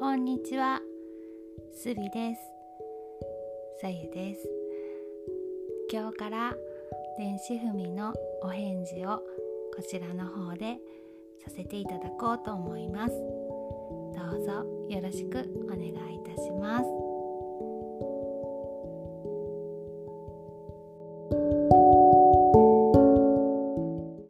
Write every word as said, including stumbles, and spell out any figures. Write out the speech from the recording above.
こんにちは、すびです。さゆです。今日から電子ふみのお返事をこちらの方でさせていただこうと思います。どうぞよろしくお願いいたします。